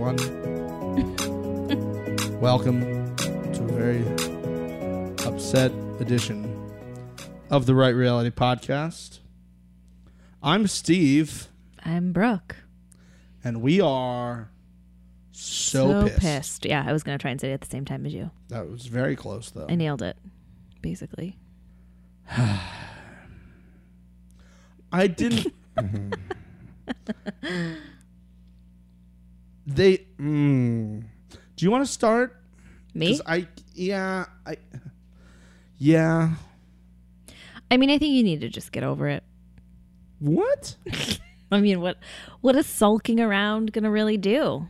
everyone. Welcome to a very upset edition of the Right Reality Podcast. I'm Steve. I'm Brooke. And we are so pissed. Yeah, I was going to try and say it at the same time as you. That was very close, though. I nailed it, basically. I didn't... Do you want to start? Me? Yeah. I mean, I think you need to just get over it. What? I mean, what is sulking around gonna really do?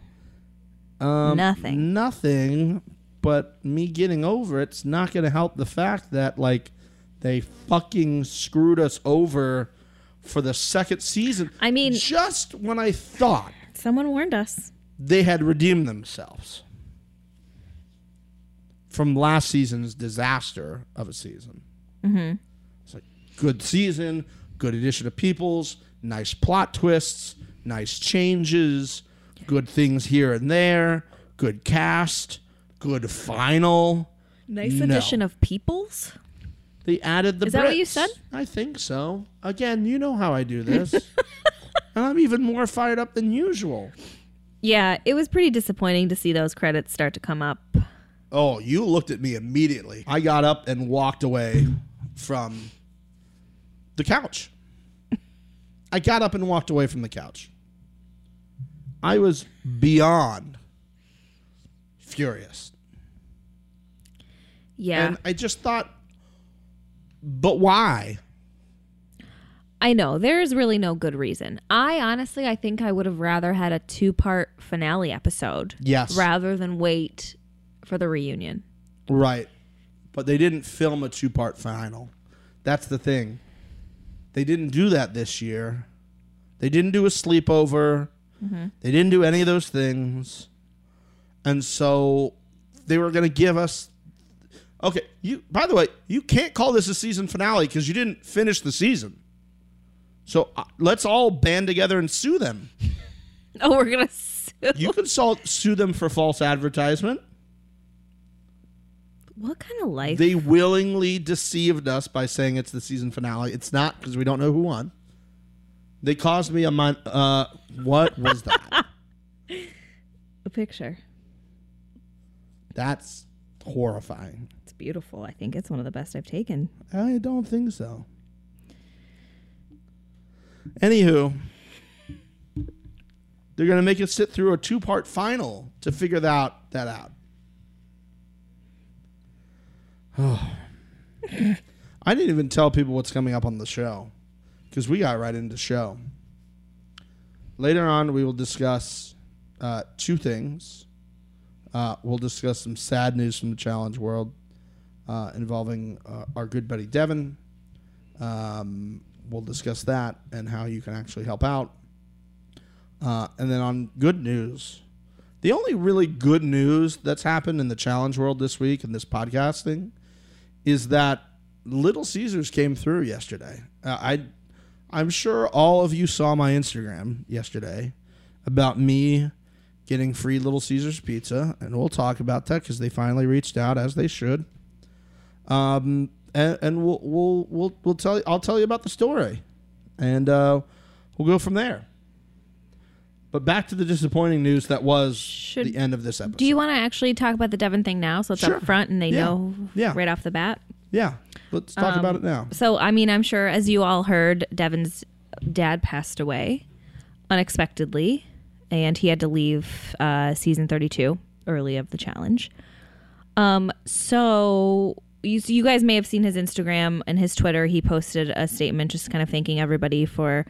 Nothing. Nothing. But me getting over it's not gonna help the fact that they fucking screwed us over for the second season. I mean, just when I thought someone warned us, they had redeemed themselves from last season's disaster of a season. Mm-hmm. It's like good season, good addition of Peoples, nice plot twists, nice changes, good things here and there, good cast, good final. Nice addition of Peoples. They added the Brits. Is that what you said? I think so. Again, you know how I do this. And I'm even more fired up than usual. Yeah, it was pretty disappointing to see those credits start to come up. Oh, you looked at me immediately. I got up and walked away from the couch. I was beyond furious. Yeah. And I just thought... But why? I know. There's really no good reason. I think I would have rather had a two-part finale episode. Yes. Rather than wait for the reunion. Right. But they didn't film a two-part final. That's the thing. They didn't do that this year. They didn't do a sleepover. Mm-hmm. They didn't do any of those things. And so they were going to give us... Okay, by the way, you can't call this a season finale because you didn't finish the season. So let's all band together and sue them. Oh, we're going to sue? You can sue them for false advertisement. What kind of life? They willingly deceived us by saying it's the season finale. It's not because we don't know who won. They caused me what was that? A picture. That's horrifying. Beautiful. I think it's one of the best I've taken. I don't think so. Anywho, they're going to make us sit through a two-part final to figure that out. Oh. I didn't even tell people what's coming up on the show because we got right into show. Later on, we will discuss two things. We'll discuss some sad news from the challenge world. Involving our good buddy Devin. We'll discuss that and how you can actually help out. And then on good news, the only really good news that's happened in the challenge world this week and this podcasting is that Little Caesars came through yesterday. I'm sure all of you saw my Instagram yesterday about me getting free Little Caesars pizza, and we'll talk about that because they finally reached out, as they should. And we'll tell you. I'll tell you about the story, and we'll go from there. But back to the disappointing news that was the end of this episode. Do you want to actually talk about the Devin thing now, so it's up front and they know right off the bat? Yeah, let's talk about it now. So, I mean, I'm sure as you all heard, Devin's dad passed away unexpectedly, and he had to leave season 32 early of the challenge. You guys may have seen his Instagram and his Twitter. He posted a statement just kind of thanking everybody for,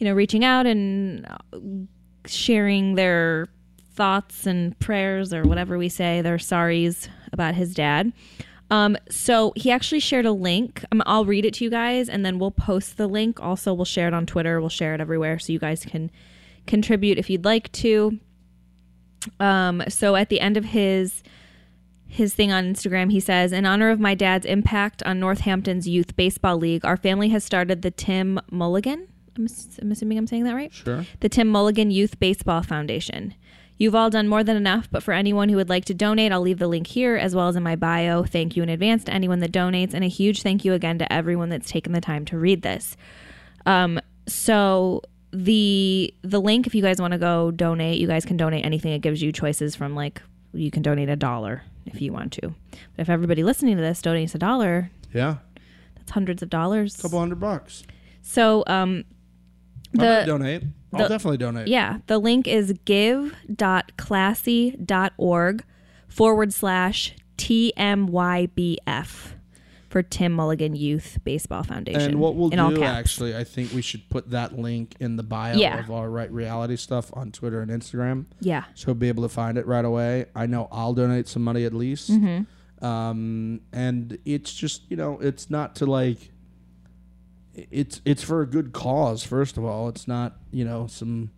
reaching out and sharing their thoughts and prayers or whatever we say, their sorries about his dad. So he actually shared a link. I'll read it to you guys and then we'll post the link. Also, we'll share it on Twitter. We'll share it everywhere so you guys can contribute if you'd like to. So at the end of his thing on Instagram, he says, "In honor of my dad's impact on Northampton's Youth Baseball League, our family has started the Tim Mulligan," I'm assuming I'm saying that right? Sure. "The Tim Mulligan Youth Baseball Foundation. You've all done more than enough, but for anyone who would like to donate, I'll leave the link here as well as in my bio. Thank you in advance to anyone that donates, and a huge thank you again to everyone that's taken the time to read this. So the link, if you guys want to go donate, you guys can donate anything. It gives you choices from, like, you can donate $1 if you want to. But if everybody listening to this donates $1, yeah, that's hundreds of dollars. $200. So I'll definitely donate. Yeah. The link is give.classy.org/TMYBF for Tim Mulligan Youth Baseball Foundation. And what we'll do, actually, I think we should put that link in the bio of our Right Reality stuff on Twitter and Instagram. Yeah. So be able to find it right away. I know I'll donate some money at least. Mm-hmm. And it's just, it's not to like... It's for a good cause, first of all. It's not, some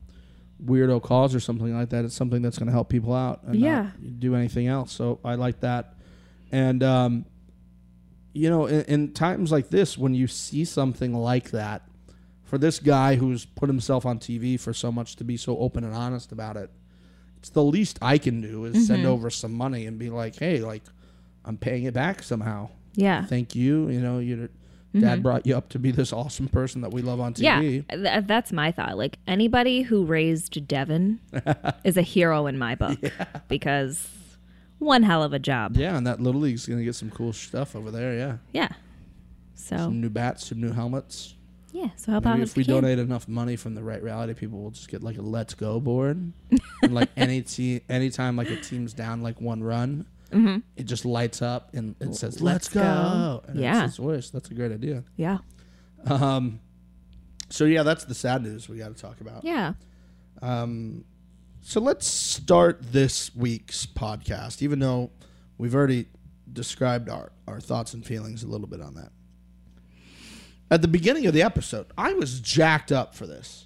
weirdo cause or something like that. It's something that's going to help people out and not do anything else. So I like that. And, in times like this, when you see something like that, for this guy who's put himself on TV for so much to be so open and honest about it, it's the least I can do is send over some money and be like, hey, like, I'm paying it back somehow. Yeah. Thank you. You're... Dad brought you up to be this awesome person that we love on TV. Yeah, that's my thought. Like, anybody who raised Devin is a hero in my book because one hell of a job. Yeah, and that Little League's going to get some cool stuff over there, yeah. Yeah. So some new bats, some new helmets. Yeah, so how about if we donate enough money from the Right Reality people, we'll just get like a Let's Go board. And like anytime like a team's down like one run. Mm-hmm. It just lights up and it says, let's go. And it's his voice. That's a great idea. Yeah. So, that's the sad news we got to talk about. Yeah. So let's start this week's podcast, even though we've already described our thoughts and feelings a little bit on that. At the beginning of the episode, I was jacked up for this.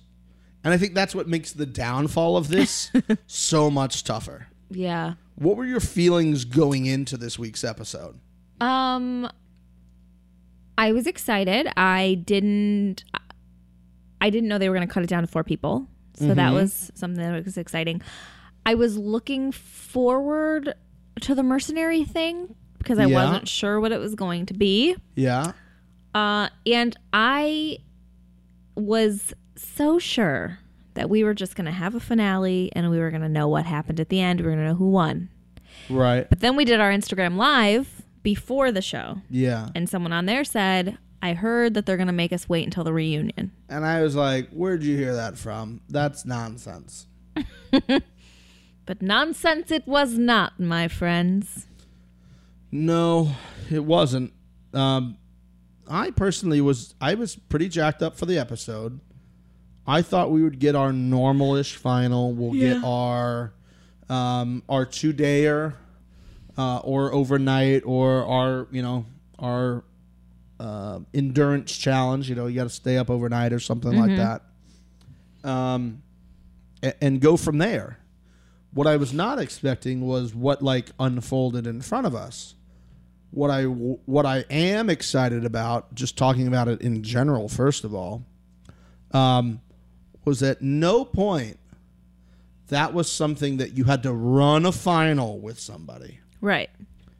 And I think that's what makes the downfall of this so much tougher. Yeah. What were your feelings going into this week's episode? I was excited. I didn't know they were going to cut it down to 4 people. So that was something that was exciting. I was looking forward to the mercenary thing because I wasn't sure what it was going to be. Yeah. And I was so sure that we were just going to have a finale and we were going to know what happened at the end. We were going to know who won. Right. But then we did our Instagram live before the show. Yeah. And someone on there said, I heard that they're going to make us wait until the reunion. And I was like, where'd you hear that from? That's nonsense. But nonsense it was not, my friends. No, it wasn't. I personally was pretty jacked up for the episode. I thought we would get our normal-ish final. We'll get our 2-dayer or overnight or our endurance challenge. You got to stay up overnight or something like that. And go from there. What I was not expecting was what unfolded in front of us. What I am excited about, just talking about it in general, first of all. Was at no point that was something that you had to run a final with somebody. Right.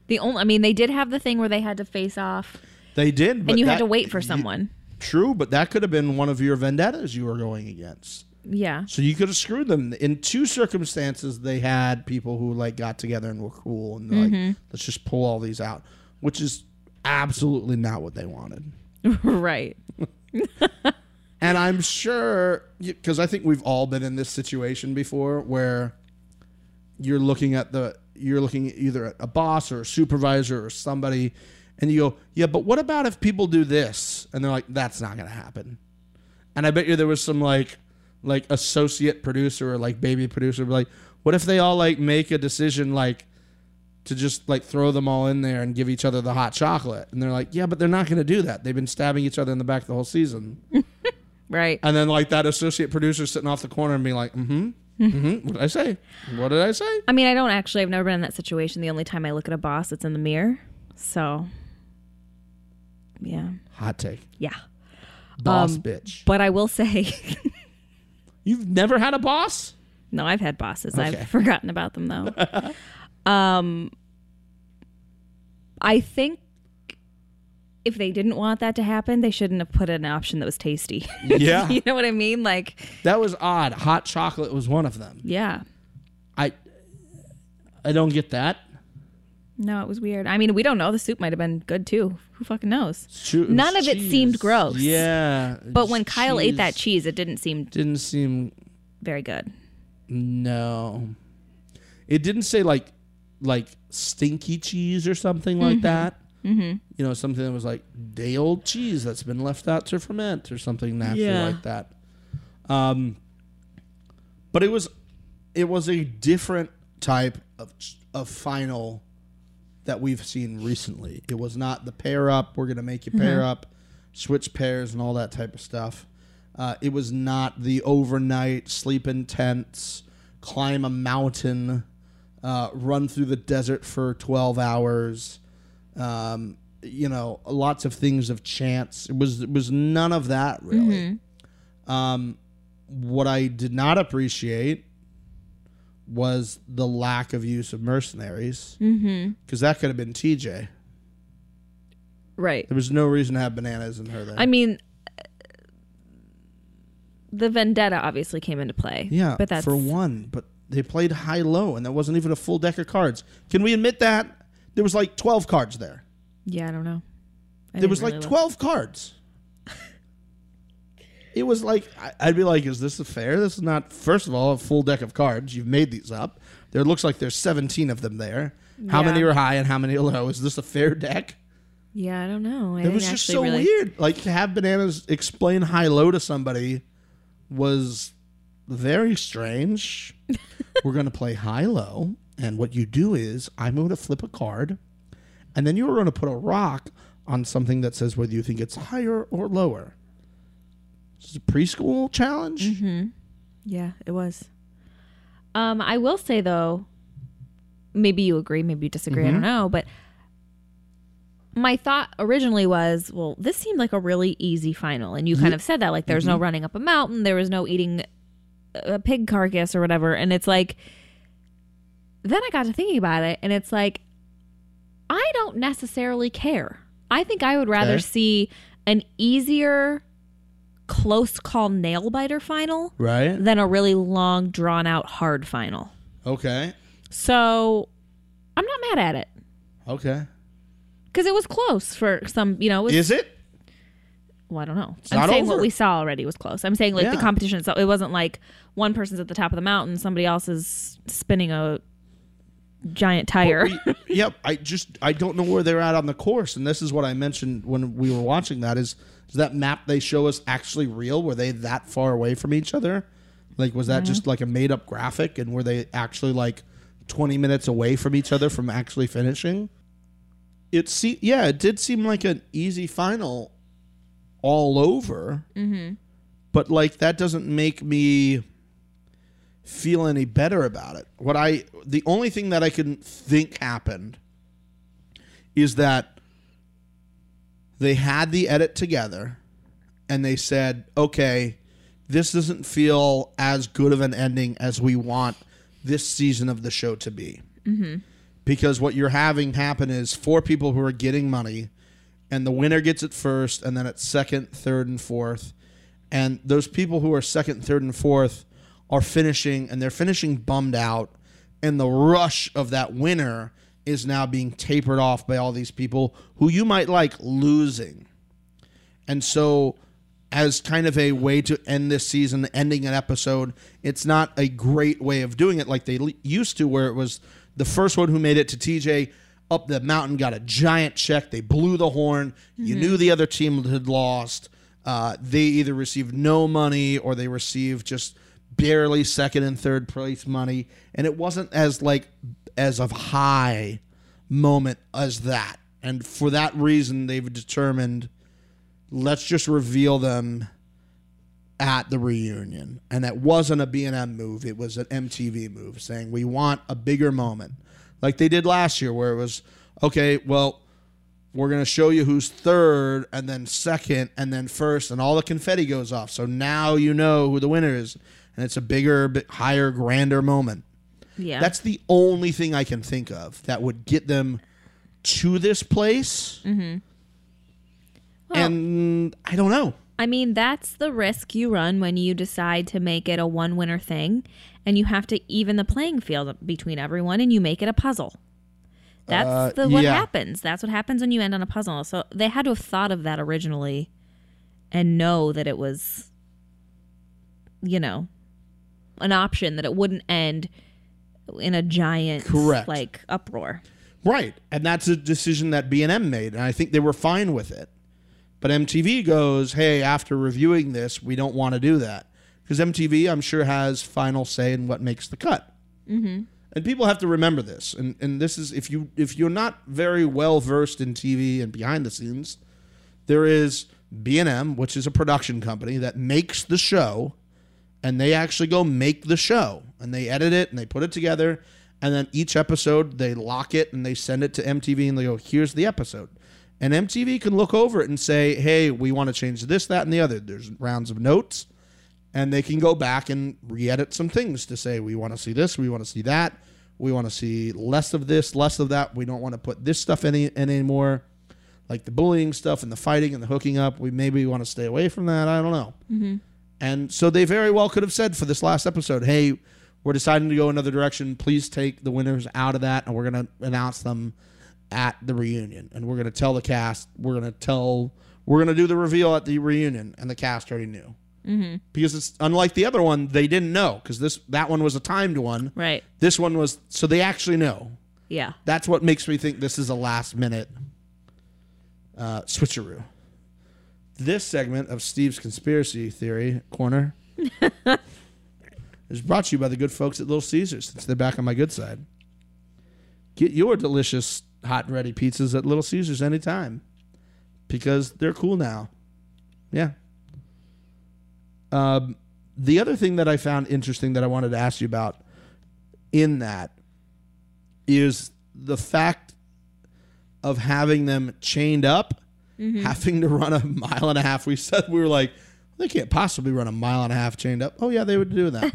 They did have the thing where they had to face off. They did. But and you had to wait for someone. True, but that could have been one of your vendettas you were going against. Yeah. So you could have screwed them. In 2 circumstances, they had people who got together and were cool and let's just pull all these out, which is absolutely not what they wanted. Right. And I'm sure, because I think we've all been in this situation before, where you're looking either at a boss or a supervisor or somebody, and you go, yeah, but what about if people do this? And they're like, that's not going to happen. And I bet you there was some like associate producer or baby producer, what if they all make a decision to just throw them all in there and give each other the hot chocolate? And they're like, yeah, but they're not going to do that. They've been stabbing each other in the back the whole season. Right. And then that associate producer sitting off the corner and being like, What did I say? I mean, I've never been in that situation. The only time I look at a boss, it's in the mirror. So, yeah. Hot take. Yeah. Boss bitch. But I will say. You've never had a boss? No, I've had bosses. Okay. I've forgotten about them, though. I think if they didn't want that to happen, they shouldn't have put an option that was tasty. Yeah. You know what I mean? Like, that was odd. Hot chocolate was one of them. Yeah. I don't get that. No, it was weird. I mean, we don't know. The soup might have been good, too. Who fucking knows? None of it seemed gross. Yeah. But when Kyle ate that cheese, it didn't seem very good. No. It didn't say like stinky cheese or something like that. Mm-hmm. You know, something that was like day old cheese that's been left out to ferment or something nasty like that. But it was a different type of final that we've seen recently. It was not the pair up, we're going to make you pair up, switch pairs and all that type of stuff. It was not the overnight, sleep in tents, climb a mountain, run through the desert for 12 hours. You know, lots of things of chance. It was none of that, really. What I did not appreciate was the lack of use of mercenaries, because that could have been TJ. Right. There was no reason to have Bananas in her there. I mean, the vendetta obviously came into play. Yeah, but that's for one. But they played high-low, and that wasn't even a full deck of cards. Can we admit that? There was like 12 cards there. Yeah, I don't know. There was like 12 cards. It was like, I'd be like, is this fair? This is not, first of all, a full deck of cards. You've made these up. There looks like there's 17 of them there. How many are high and how many are low? Is this a fair deck? Yeah, I don't know. It was just so weird. Like, to have Bananas explain high-low to somebody was very strange. We're going to play high-low. And what you do is, I'm going to flip a card, and then you're going to put a rock on something that says whether you think it's higher or lower. This is a preschool challenge? Mm-hmm. Yeah, it was. I will say, though, maybe you agree, maybe you disagree, I don't know, but my thought originally was, well, this seemed like a really easy final, and you kind of said that, like, there's no running up a mountain, there was no eating a pig carcass or whatever, and it's like... Then I got to thinking about it, and it's like, I don't necessarily care. I think I would rather see an easier, close call nail biter final than a really long, drawn out, hard final. Okay. So I'm not mad at it. Okay. Because it was close for some, you know. Is it? Well, I don't know. It's I'm saying over. What we saw already was close. I'm saying like the competition itself. It wasn't like one person's at the top of the mountain, somebody else is spinning a giant tire. I don't know where they're at on the course, and this is what I mentioned when we were watching that is that map they show us actually real? Were they that far away from each other? Like, was that just like a made up graphic, and were they actually like 20 minutes away from each other from actually finishing? It did seem like an easy final all over, but like that doesn't make me feel any better about it. The only thing that I can think happened is that they had the edit together and they said, okay, this doesn't feel as good of an ending as we want this season of the show to be. Because what you're having happen is four people who are getting money, and the winner gets it first, and then it's second, third, and fourth. And those people who are second, third, and fourth are finishing, and they're finishing bummed out, and the rush of that winner is now being tapered off by all these people who you might like losing. And so, as kind of a way to end this season, ending an episode, it's not a great way of doing it like they used to, where it was the first one who made it to TJ up the mountain got a giant check, they blew the horn, you knew the other team had lost, they either received no money or they received just barely second and third place money, and it wasn't as of high moment as that. And for that reason, they've determined, let's just reveal them at the reunion. And that wasn't a B&M move, it was an MTV move, saying we want a bigger moment, like they did last year, where it was, okay, well, we're going to show you who's third and then second and then first, and all the confetti goes off, so now you know who the winner is. and it's a bigger, higher, grander moment. Yeah. That's the only thing I can think of that would get them to this place. Mm-hmm. Well, and I don't know. I mean, that's the risk you run when you decide to make it a one-winner thing, and you have to even the playing field between everyone, and you make it a puzzle. That's what happens. That's what happens when you end on a puzzle. So they had to have thought of that originally and know that it was, you know, an option, that it wouldn't end in a giant, like, uproar. Right. And that's a decision that B&M made, and I think they were fine with it. But MTV goes, hey, after reviewing this, we don't want to do that. Because MTV, I'm sure, has final say in what makes the cut. Mm-hmm. And people have to remember this. And this is, if you're not very well versed in TV and behind the scenes, there is B&M, which is a production company that makes the show, and they actually go make the show. And they edit it, and they put it together, and then each episode, they lock it, and they send it to MTV, and they go, here's the episode. And MTV can look over it and say, hey, we want to change this, that, and the other. There's rounds of notes. And they can go back and re-edit some things to say, we want to see this, we want to see that. We want to see less of this, less of that. We don't want to put this stuff in anymore. Like the bullying stuff and the fighting and the hooking up. We maybe want to stay away from that. I don't know. Mm-hmm. And so they very well could have said for this last episode, hey, we're deciding to go another direction. Please take the winners out of that, and we're going to announce them at the reunion, and we're going to tell the cast, we're going to do the reveal at the reunion, and the cast already knew. Mm-hmm. Because it's unlike the other one, they didn't know, because that one was a timed one. Right. This one was, so they actually know. Yeah. That's what makes me think this is a last minute switcheroo. This segment of Steve's Conspiracy Theory Corner is brought to you by the good folks at Little Caesars, since they're back on my good side. Get your delicious hot and ready pizzas at Little Caesars anytime, because they're cool now. Yeah. The other thing that I found interesting that I wanted to ask you about in that is the fact of having them chained up, mm-hmm. having to run a mile and a half. We were like, they can't possibly run a mile and a half chained up. Oh, yeah, they would do that.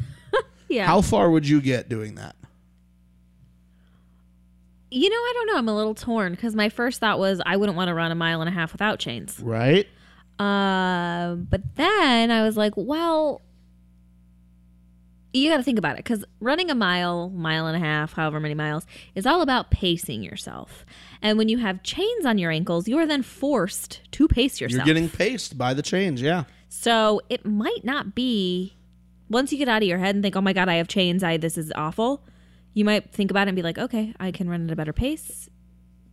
Yeah. How far would you get doing that? You know, I don't know. I'm a little torn, because my first thought was I wouldn't want to run a mile and a half without chains. Right. But then I was like, well, you got to think about it, because running a mile, mile and a half, however many miles, is all about pacing yourself. And when you have chains on your ankles, you are then forced to pace yourself. You're getting paced by the chains, yeah. So it might not be, once you get out of your head and think, oh my God, I have chains, this is awful. You might think about it and be like, okay, I can run at a better pace.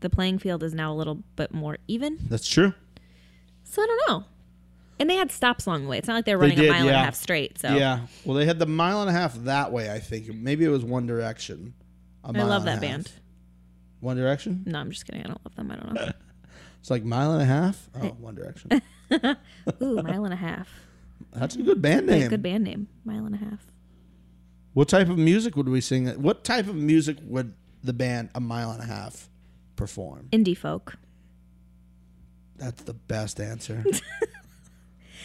The playing field is now a little bit more even. That's true. So I don't know. And they had stops along the way. It's not like they're running a mile and a half straight. So yeah. Well, they had the mile and a half that way, I think. Maybe it was One Direction. I love that band. One Direction? No, I'm just kidding. I don't love them. I don't know. It's like mile and a half? Oh, One Direction. Ooh, mile and a half. That's a good band name. That's a good band name. Mile and a half. What type of music would we sing? What type of music would the band A Mile and a Half perform? Indie folk. That's the best answer.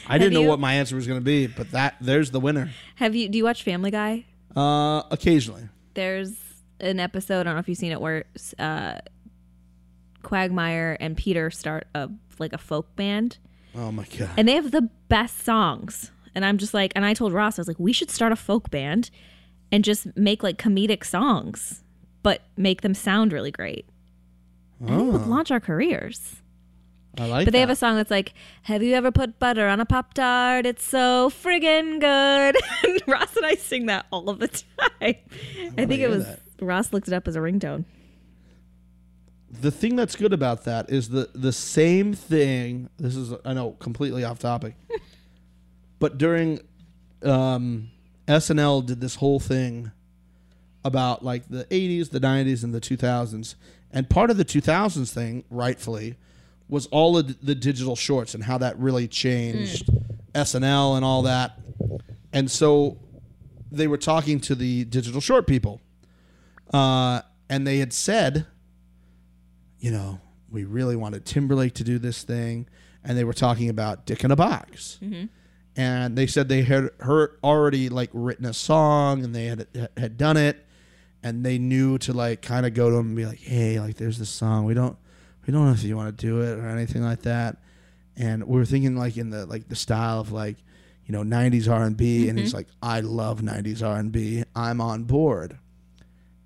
I didn't know what my answer was going to be, but there's the winner. Do you watch Family Guy? Occasionally. There's an episode, I don't know if you've seen it, where Quagmire and Peter start a folk band. Oh my God. And they have the best songs. And I'm just like, and I told Ross, I was like, we should start a folk band and just make like comedic songs, but make them sound really great. And we would launch our careers. I like that. But they have a song that's like, have you ever put butter on a Pop-Tart? It's so friggin' good. And Ross and I sing that all of the time. I think it was, Ross looked it up as a ringtone. The thing that's good about that is the same thing. This is, I know, completely off topic. But during SNL did this whole thing about like the 80s, the 90s, and the 2000s. And part of the 2000s thing, rightfully, was all of the digital shorts and how that really changed SNL and all that. And so they were talking to the digital short people. And they had said, you know, we really wanted Timberlake to do this thing. And they were talking about Dick in a Box. Mm-hmm. and they said they had already like written a song and they had done it, and they knew to like kind of go to him and be like, hey, like there's this song, we don't know if you want to do it or anything like that. And we were thinking like in the style of like, you know, 90s R&B, and he's like, I love 90s R&B, I'm on board.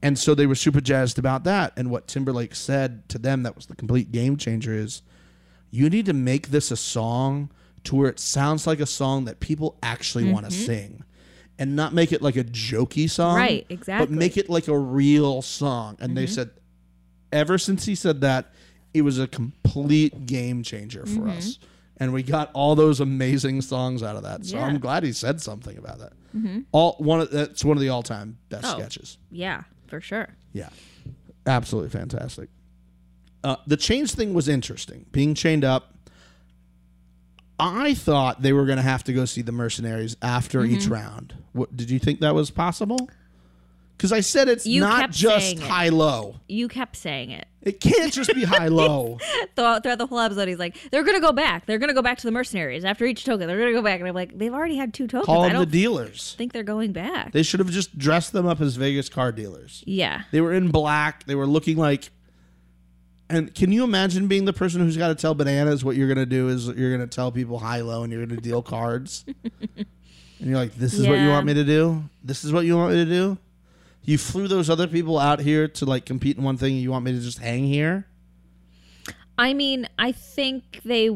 And so they were super jazzed about that. And what Timberlake said to them that was the complete game changer is, you need to make this a song to where it sounds like a song that people actually want to sing, and not make it like a jokey song. Right, exactly. But make it like a real song. And they said, ever since he said that, it was a complete game changer for us. And we got all those amazing songs out of that. So I'm glad he said something about that. That's one of the all-time best sketches. Yeah, for sure. Yeah, absolutely fantastic. The chains thing was interesting. Being chained up, I thought they were going to have to go see the mercenaries after each round. What, did you think that was possible? Because I said it's not just high-low. You kept saying it. It can't just be high-low. Throughout the whole episode, he's like, they're going to go back. They're going to go back to the mercenaries. After each token, they're going to go back. And I'm like, they've already had two tokens. Call them the dealers. I think they're going back. They should have just dressed them up as Vegas car dealers. Yeah. They were in black. They were looking like... And can you imagine being the person who's got to tell bananas what you're going to do is you're going to tell people high-low and you're going to deal cards? And you're like, this is what you want me to do? This is what you want me to do? You flew those other people out here to like compete in one thing, and you want me to just hang here? I mean, I think they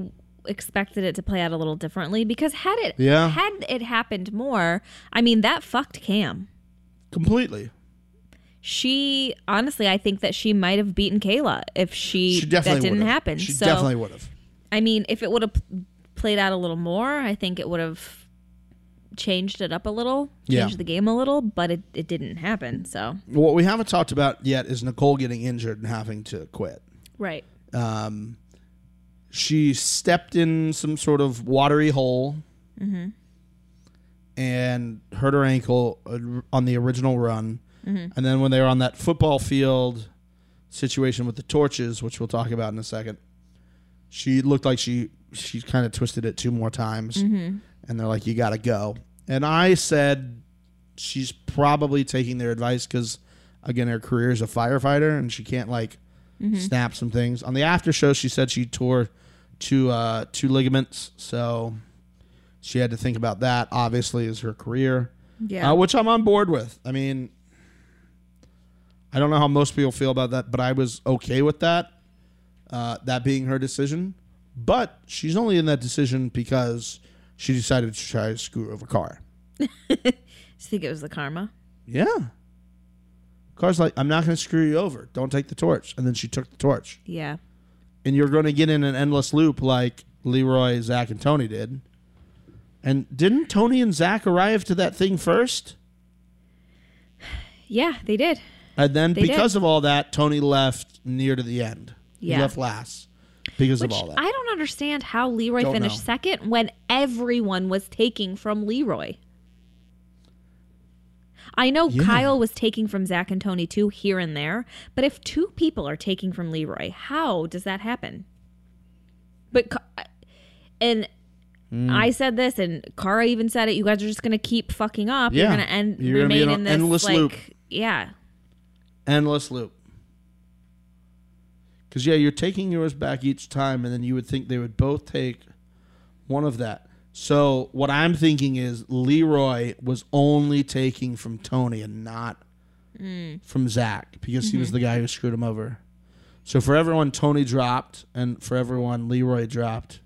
expected it to play out a little differently, because had it happened more, I mean, that fucked Cam. Completely. She, honestly, I think that she might have beaten Kayla if that didn't happen. She definitely would have. I mean, if it would have played out a little more, I think it would have changed it up a little, changed the game a little, but it didn't happen. So what we haven't talked about yet is Nicole getting injured and having to quit. Right. She stepped in some sort of watery hole and hurt her ankle on the original run. And then when they were on that football field situation with the torches, which we'll talk about in a second, she looked like she kind of twisted it two more times. And they're like, you got to go. And I said, she's probably taking their advice because, again, her career is a firefighter and she can't, like, snap some things. On the after show, she said she tore two ligaments. So she had to think about that, obviously, as her career, which I'm on board with. I mean, I don't know how most people feel about that, but I was okay with that, that being her decision. But she's only in that decision because... she decided to try to screw over Carr. Do you think it was the karma? Yeah. Carr's like, I'm not going to screw you over. Don't take the torch. And then she took the torch. Yeah. And you're going to get in an endless loop like Leroy, Zach, and Tony did. And didn't Tony and Zach arrive to that thing first? Yeah, they did. And then because of all that, Tony left near to the end. Yeah. He left last. Because of all that. I don't understand how Leroy finished second when everyone was taking from Leroy. I know Kyle was taking from Zach and Tony too, here and there. But if two people are taking from Leroy, how does that happen? I said this, and Kara even said it. You guys are just going to keep fucking up. Yeah. You're going to remain in this endless loop. Yeah. Endless loop. Because, you're taking yours back each time, and then you would think they would both take one of that. So what I'm thinking is Leroy was only taking from Tony and not from Zach, because he was the guy who screwed him over. So for everyone Tony dropped and for everyone Leroy dropped,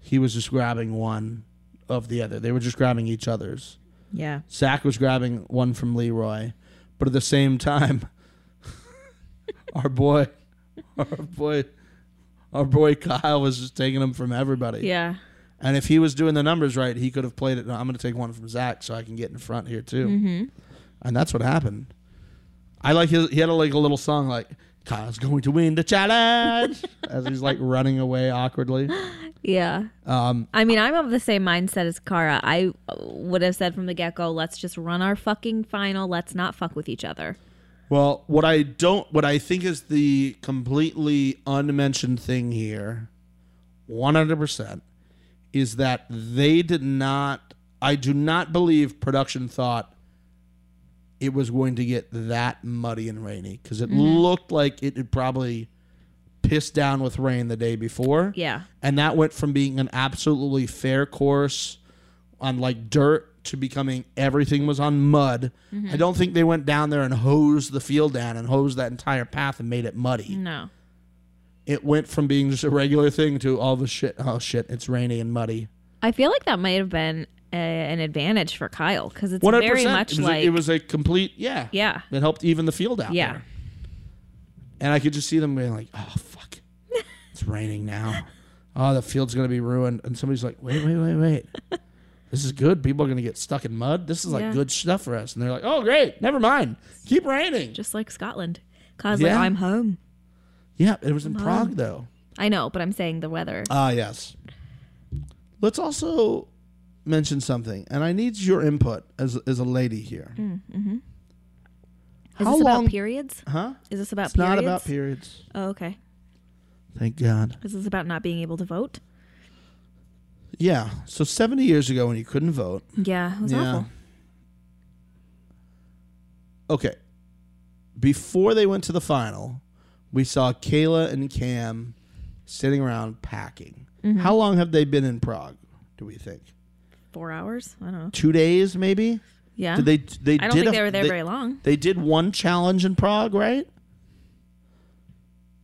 he was just grabbing one of the other. They were just grabbing each other's. Yeah. Zach was grabbing one from Leroy. But at the same time, our boy Kyle was just taking them from everybody. Yeah. And if he was doing the numbers right, he could have played it. No, I'm going to take one from Zach so I can get in front here too. And that's what happened. I like he had a little song like, Kyle's going to win the challenge as he's like running away awkwardly. Yeah. I mean, I'm of the same mindset as Kara. I would have said from the get-go, let's just run our fucking final. Let's not fuck with each other. Well, what I think is the completely unmentioned thing here, 100%, is that they did not, I do not believe production thought it was going to get that muddy and rainy, because it looked like it had probably pissed down with rain the day before. Yeah. And that went from being an absolutely fair course on like dirt to becoming everything was on mud. I don't think they went down there and hosed the field down and hosed that entire path and made it muddy. No. It went from being just a regular thing to all the shit, oh shit, it's rainy and muddy. I feel like that might have been an advantage for Kyle, because it's 100%. Very much it was a complete, yeah. It helped even the field out there. And I could just see them being like, oh, fuck, it's raining now. Oh, the field's going to be ruined. And somebody's like, wait. This is good. People are going to get stuck in mud. This is like good stuff for us. And they're like, oh, great. Never mind. Keep raining. Just like Scotland. Kyle's like, I'm home. Yeah, it was in Prague, though. I know, but I'm saying the weather. Ah, yes. Let's also mention something, and I need your input as a lady here. Is this about periods? Huh? Is this about periods? It's not about periods. Oh, okay. Thank God. Is this about not being able to vote? Yeah. So 70 years ago when you couldn't vote. Yeah, it was awful. Okay. Before they went to the final, we saw Kayla and Cam sitting around packing. How long have they been in Prague, do we think? 4 hours? I don't know. 2 days, maybe? Yeah. I don't think they were there very long. They did one challenge in Prague, right?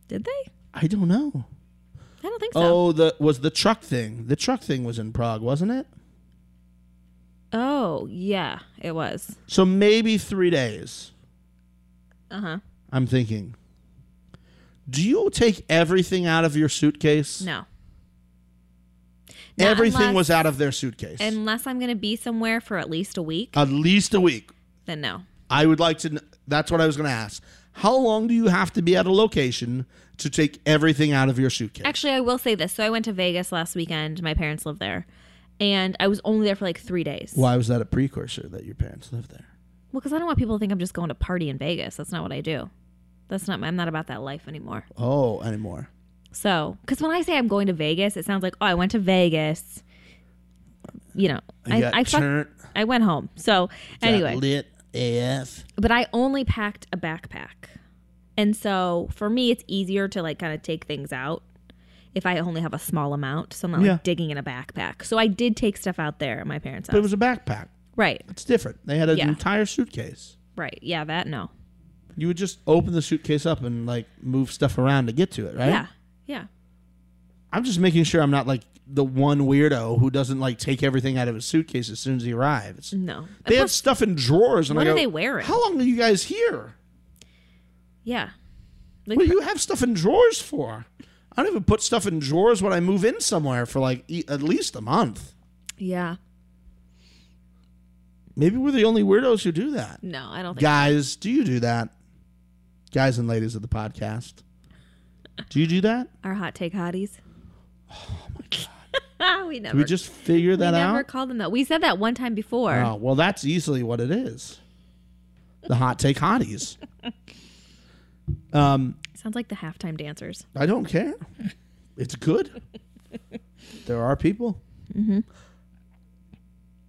Did they? I don't know. I don't think so. Oh, was the truck thing. The truck thing was in Prague, wasn't it? Oh, yeah, it was. So maybe 3 days. Uh-huh. I'm thinking. Do you take everything out of your suitcase? No. Not everything was out of their suitcase. Unless I'm going to be somewhere for at least a week. At least a week. Then no. I would like to... That's what I was going to ask. How long do you have to be at a location to take everything out of your suitcase? Actually, I will say this. So I went to Vegas last weekend. My parents live there. And I was only there for like 3 days. Why was that a precursor that your parents live there? Well, because I don't want people to think I'm just going to party in Vegas. That's not what I do. I'm not about that life anymore. Oh, anymore. So, because when I say I'm going to Vegas, it sounds like, oh, I went to Vegas. You know, I went home. So, anyway. Lit AF. But I only packed a backpack. And so, for me, it's easier to, like, kind of take things out if I only have a small amount. So, I'm not, like, digging in a backpack. So, I did take stuff out there at my parents' house. But it was a backpack. Right. It's different. They had an entire suitcase. Right. Yeah, that, no. You would just open the suitcase up and, like, move stuff around to get to it, right? Yeah. Yeah. I'm just making sure I'm not like the one weirdo who doesn't like take everything out of his suitcase as soon as he arrives. No. They have stuff in drawers. And what are they wearing? How long are you guys here? Yeah. Like, what do you have stuff in drawers for? I don't even put stuff in drawers when I move in somewhere for like at least a month. Yeah. Maybe we're the only weirdos who do that. No, I don't think so. Do you do that? Guys and ladies of the podcast. Do you do that? Our hot take hotties. Oh, my God. Did we just figure that out? We never called them that. We said that one time before. Oh, well, that's easily what it is. The hot take hotties. Sounds like the halftime dancers. I don't care. It's good. There are people. Mm-hmm.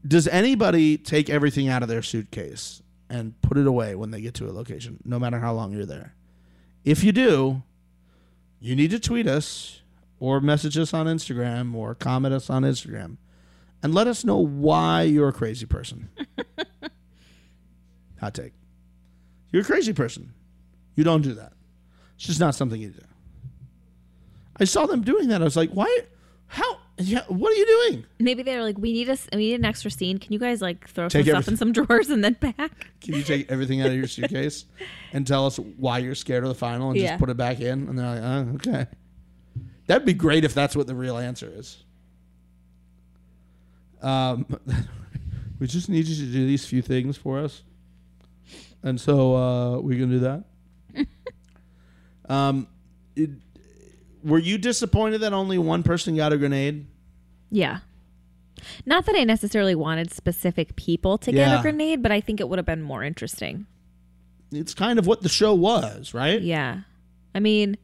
Does anybody take everything out of their suitcase and put it away when they get to a location, no matter how long you're there? If you do... You need to tweet us or message us on Instagram or comment us on Instagram and let us know why you're a crazy person. Hot take. You're a crazy person. You don't do that. It's just not something you do. I saw them doing that. I was like, why? How? Yeah, what are you doing? Maybe they were like, we need an extra scene. Can you guys like throw some stuff in some drawers and then back? Can you take everything out of your suitcase and tell us why you're scared of the final and just put it back in? And they're like, oh, okay. That'd be great if that's what the real answer is. We just need you to do these few things for us. And so we can do that. Were you disappointed that only one person got a grenade? Yeah. Not that I necessarily wanted specific people to get a grenade, but I think it would have been more interesting. It's kind of what the show was, right? Yeah. I mean,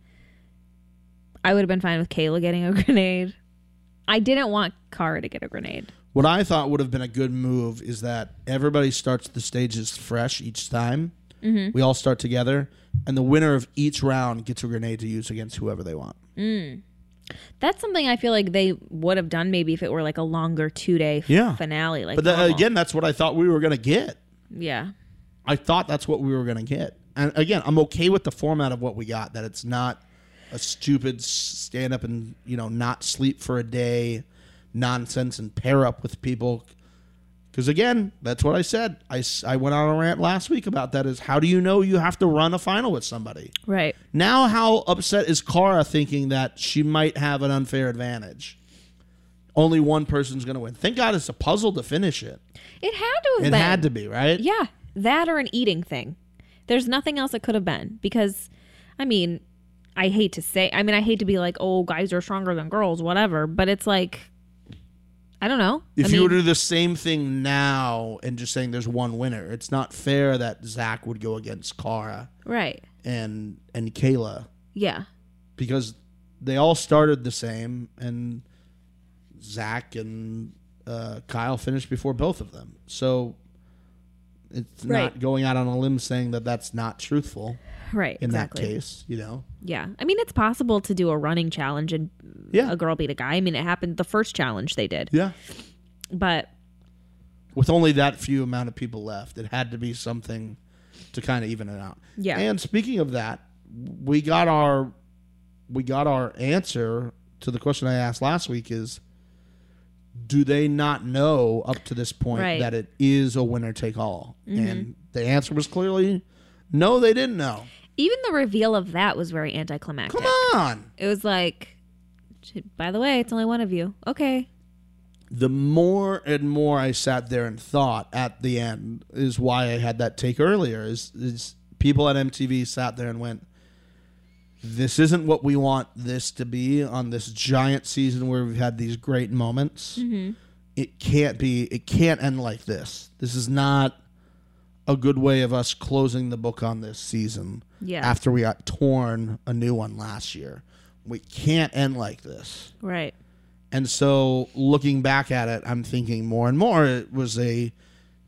I would have been fine with Kayla getting a grenade. I didn't want car to get a grenade. What I thought would have been a good move is that everybody starts the stages fresh each time. Mm-hmm. We all start together, and the winner of each round gets a grenade to use against whoever they want. Mm. That's something I feel like they would have done maybe if it were like a longer two-day finale. Like, but again, that's what I thought we were going to get. Yeah. I thought that's what we were going to get. And again, I'm okay with the format of what we got, that it's not a stupid stand up and, you know, not sleep for a day nonsense and pair up with people. Because again, that's what I said. I went on a rant last week about that, is how do you know you have to run a final with somebody? Right. Now how upset is Cara thinking that she might have an unfair advantage? Only one person's going to win. Thank God it's a puzzle to finish it. It had to have been. It had to be, right? Yeah. That or an eating thing. There's nothing else it could have been, because, I mean, I hate to be like, oh, guys are stronger than girls, whatever. But it's like, I don't know. If you were to do the same thing now and just saying there's one winner, it's not fair that Zach would go against Cara. Right. And Kayla. Yeah. Because they all started the same, and Zach and Kyle finished before both of them. So it's not going out on a limb saying that that's not truthful. Right. In that case, you know. Yeah. I mean, it's possible to do a running challenge and a girl beat a guy. I mean, it happened the first challenge they did. Yeah. But with only that few amount of people left, it had to be something to kind of even it out. Yeah. And speaking of that, we got our answer to the question I asked last week is, do they not know up to this point that it is a winner take all? Mm-hmm. And the answer was clearly no, they didn't know. Even the reveal of that was very anticlimactic. Come on. It was like, by the way, it's only one of you. Okay. The more and more I sat there and thought at the end is why I had that take earlier, is people at MTV sat there and went, this isn't what we want this to be on this giant season where we've had these great moments. Mm-hmm. It can't end like this. This is not a good way of us closing the book on this season after we got torn a new one last year. We can't end like this. Right. And so looking back at it, I'm thinking more and more it was a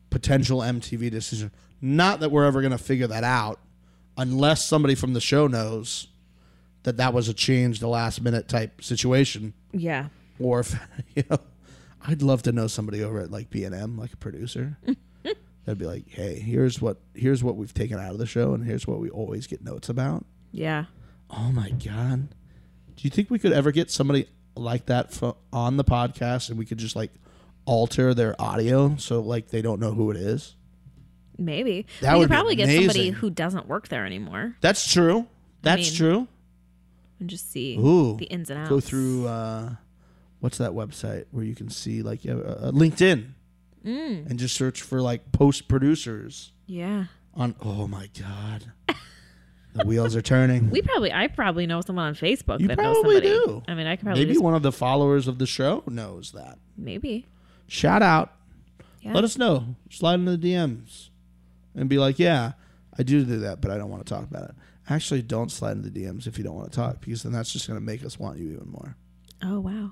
potential MTV decision. Not that we're ever going to figure that out unless somebody from the show knows that that was a change the last minute type situation. Yeah. Or if, you know, I'd love to know somebody over at like B&M, like a producer. That'd be like, hey, here's what we've taken out of the show, and here's what we always get notes about. Yeah. Oh my God. Do you think we could ever get somebody like that on the podcast, and we could just like alter their audio so like they don't know who it is? Maybe. We could probably get somebody who doesn't work there anymore. That's true. That's true. And just see the ins and outs. Go through what's that website where you can see like LinkedIn. Mm. And just search for like post producers. Yeah. On oh my God, the wheels are turning. I probably know someone on Facebook. You that probably knows do. I mean, I could probably maybe one of the followers of the show knows that. Maybe. Shout out. Yeah. Let us know. Slide into the DMs, and be like, yeah, I do that, but I don't want to talk about it. Actually, don't slide into the DMs if you don't want to talk, because then that's just going to make us want you even more. Oh wow.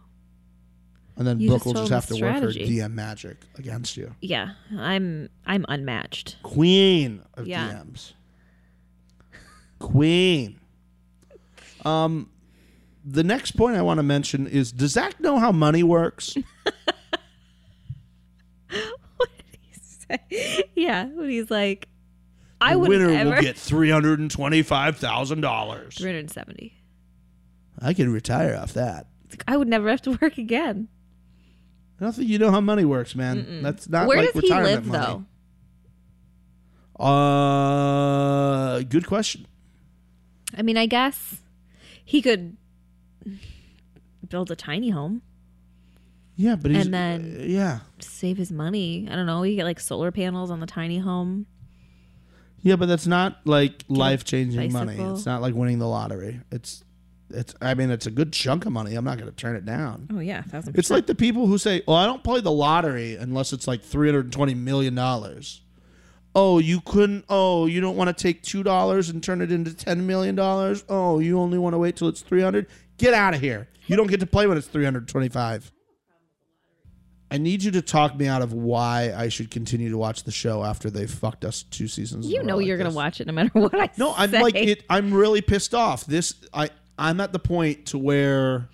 And then Brooke will just have to work her DM magic against you. Yeah, I'm unmatched. Queen of DMs. Queen. The next point I want to mention is, does Zach know how money works? What did he say? Yeah, when he's like, I would never. The winner will get $325,000. $370,000. I could retire off that. I would never have to work again. I don't think you know how money works, man. Mm-mm. That's not where like does retirement he live, money. Though? Good question. I mean, I guess he could build a tiny home. Yeah, but he's, and then save his money. I don't know. You get like solar panels on the tiny home. Yeah, but that's not like life changing money. It's not like winning the lottery. It's. I mean, it's a good chunk of money. I'm not going to turn it down. Oh, yeah. 1,000%. It's like the people who say, well, I don't play the lottery unless it's like $320 million. Oh, you couldn't. Oh, you don't want to take $2 and turn it into $10 million. Oh, you only want to wait till it's $300. Get out of here. You don't get to play when it's $325. I need you to talk me out of why I should continue to watch the show after they've fucked us 2 seasons. You know you're going to watch it no matter what I say. No, I'm like it. I'm really pissed off. I'm at the point to where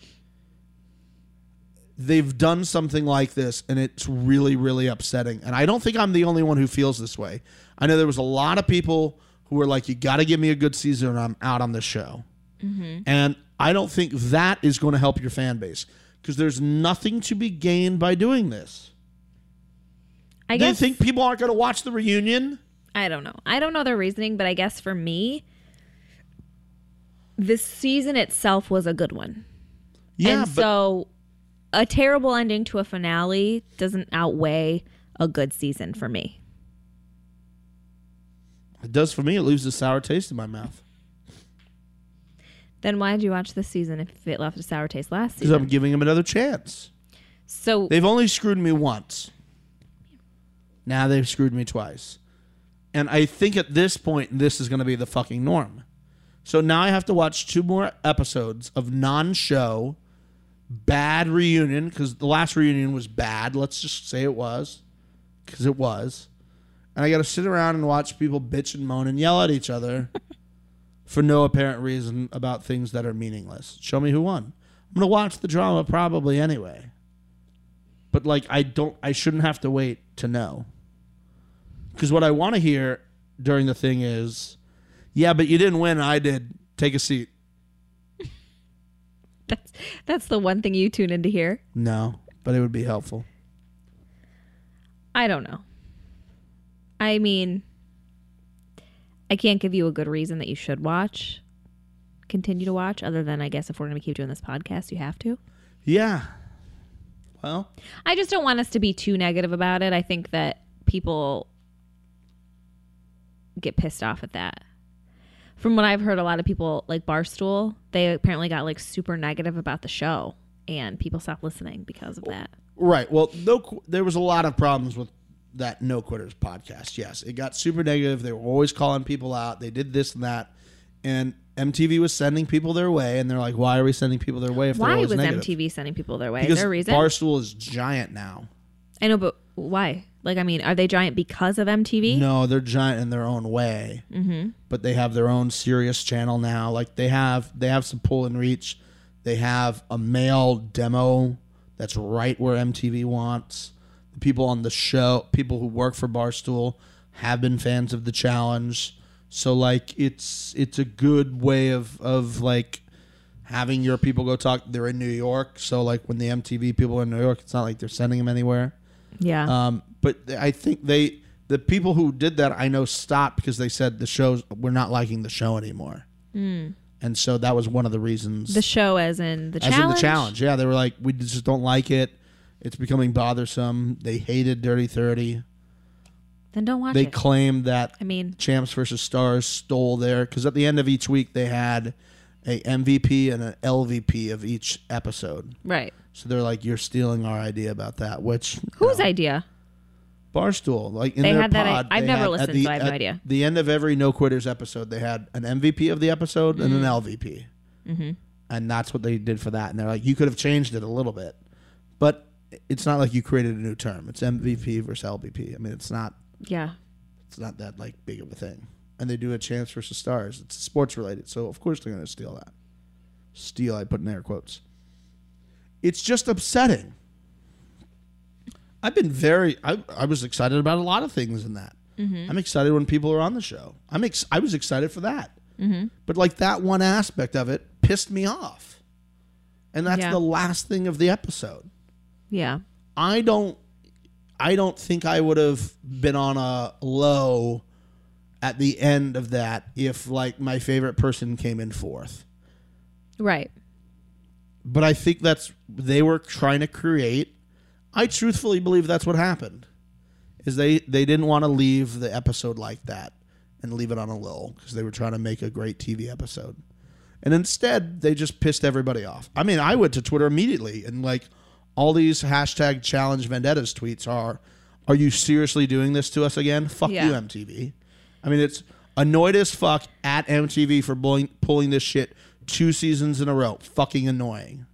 they've done something like this, and it's really, really upsetting. And I don't think I'm the only one who feels this way. I know there was a lot of people who were like, you got to give me a good season or I'm out on this show. Mm-hmm. And I don't think that is going to help your fan base, because there's nothing to be gained by doing this. I guess think people aren't going to watch the reunion? I don't know. I don't know their reasoning, but I guess for me, the season itself was a good one. Yeah, and so a terrible ending to a finale doesn't outweigh a good season for me. It does for me. It leaves a sour taste in my mouth. Then why did you watch this season if it left a sour taste last season? Because I'm giving them another chance. So they've only screwed me once. Now they've screwed me twice. And I think at this point, this is going to be the fucking norm. So now I have to watch 2 more episodes of non-show, bad reunion, because the last reunion was bad. Let's just say it was, because it was. And I got to sit around and watch people bitch and moan and yell at each other for no apparent reason about things that are meaningless. Show me who won. I'm going to watch the drama probably anyway. But like, I shouldn't have to wait to know. Because what I want to hear during the thing is, yeah, but you didn't win. I did. Take a seat. That's the one thing you tune in to hear. No, but it would be helpful. I don't know. I mean, I can't give you a good reason that you should watch, continue to watch, other than I guess if we're going to keep doing this podcast, you have to. Yeah. Well, I just don't want us to be too negative about it. I think that people get pissed off at that. From what I've heard, a lot of people like Barstool, they apparently got like super negative about the show, and people stopped listening because of that. Right. Well, there was a lot of problems with that No Quitters podcast. Yes, it got super negative. They were always calling people out. They did this and that, and MTV was sending people their way, and they're like, why are we sending people their way if they're always negative? Why was MTV sending people their way? Is there a reason? Barstool is giant now. I know, but why? Like, I mean, are they giant because of MTV? No, they're giant in their own way. Mm-hmm. But they have their own Sirius channel now. Like, they have some pull and reach. They have a male demo that's right where MTV wants. People on the show, people who work for Barstool, have been fans of The Challenge. So, like, it's a good way of like, having your people go talk. They're in New York. So, like, when the MTV people are in New York, it's not like they're sending them anywhere. Yeah. But I think the people who did that, I know, stopped because they said we're not liking the show anymore. Mm. And so that was one of the reasons. The show as in The Challenge. Yeah, they were like, we just don't like it. It's becoming bothersome. They hated Dirty 30. Then don't watch it. They claimed that Champs versus Stars stole their... Because at the end of each week, they had a MVP and an LVP of each episode. Right. So they're like, you're stealing our idea about that, which... Whose idea? Barstool. Like, in their pod. I've never listened, so I have no idea. At the end of every No Quitters episode, they had an MVP of the episode and an LVP. Mm-hmm. And that's what they did for that. And they're like, you could have changed it a little bit. But... it's not like you created a new term. It's MVP versus LVP. I mean, it's not. Yeah. It's not that like big of a thing. And they do a Champs versus Stars. It's sports related, so of course they're going to steal that. Steal, I put in air quotes. It's just upsetting. I've been I was excited about a lot of things in that. Mm-hmm. I'm excited when people are on the show. I was excited for that. Mm-hmm. But like that one aspect of it pissed me off, and that's the last thing of the episode. Yeah. I don't think I would have been on a low at the end of that if like my favorite person came in fourth. Right. But I think that's they were trying to create. I truthfully believe that's what happened. Is they didn't want to leave the episode like that and leave it on a lull because they were trying to make a great TV episode. And instead, they just pissed everybody off. I mean, I went to Twitter immediately and like all these hashtag Challenge Vendettas tweets are you seriously doing this to us again? Fuck you, MTV. I mean, it's annoyed as fuck at MTV for pulling this shit 2 seasons in a row. Fucking annoying.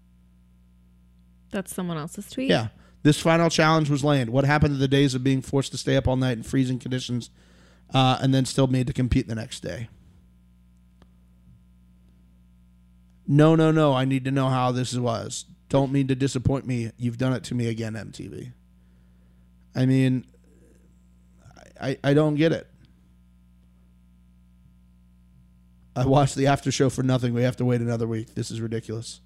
That's someone else's tweet? Yeah. This final challenge was land. What happened to the days of being forced to stay up all night in freezing conditions and then still made to compete the next day? No. I need to know how this was. Don't mean to disappoint me. You've done it to me again, MTV. I mean, I don't get it. I watched the after show for nothing. We have to wait another week. This is ridiculous.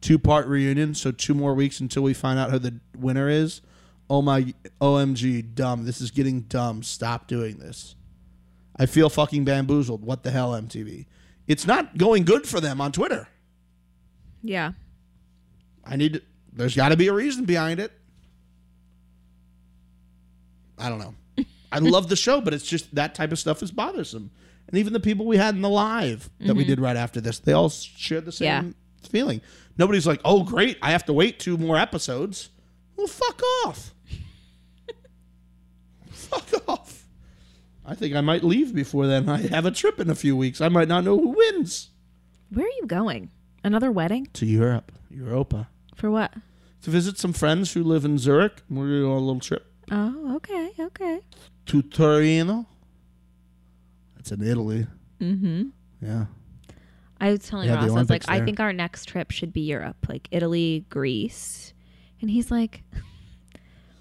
2-part reunion, so 2 more weeks until we find out who the winner is. Oh my, OMG, dumb. This is getting dumb. Stop doing this. I feel fucking bamboozled. What the hell, MTV? It's not going good for them on Twitter. Yeah. There's got to be a reason behind it. I don't know. I love the show, but it's just that type of stuff is bothersome. And even the people we had in the live that we did right after this, they all shared the same feeling. Nobody's like, oh, great, I have to wait 2 more episodes. Well, fuck off. Fuck off. I think I might leave before then. I have a trip in a few weeks. I might not know who wins. Where are you going? Another wedding? To Europe. Europa. For what? To visit some friends who live in Zurich. We're going to go on a little trip. Oh, okay, okay. To Torino. It's in Italy. Mm-hmm. Yeah. I was telling Ross, I was like, there. I think our next trip should be Europe, like Italy, Greece. And he's like,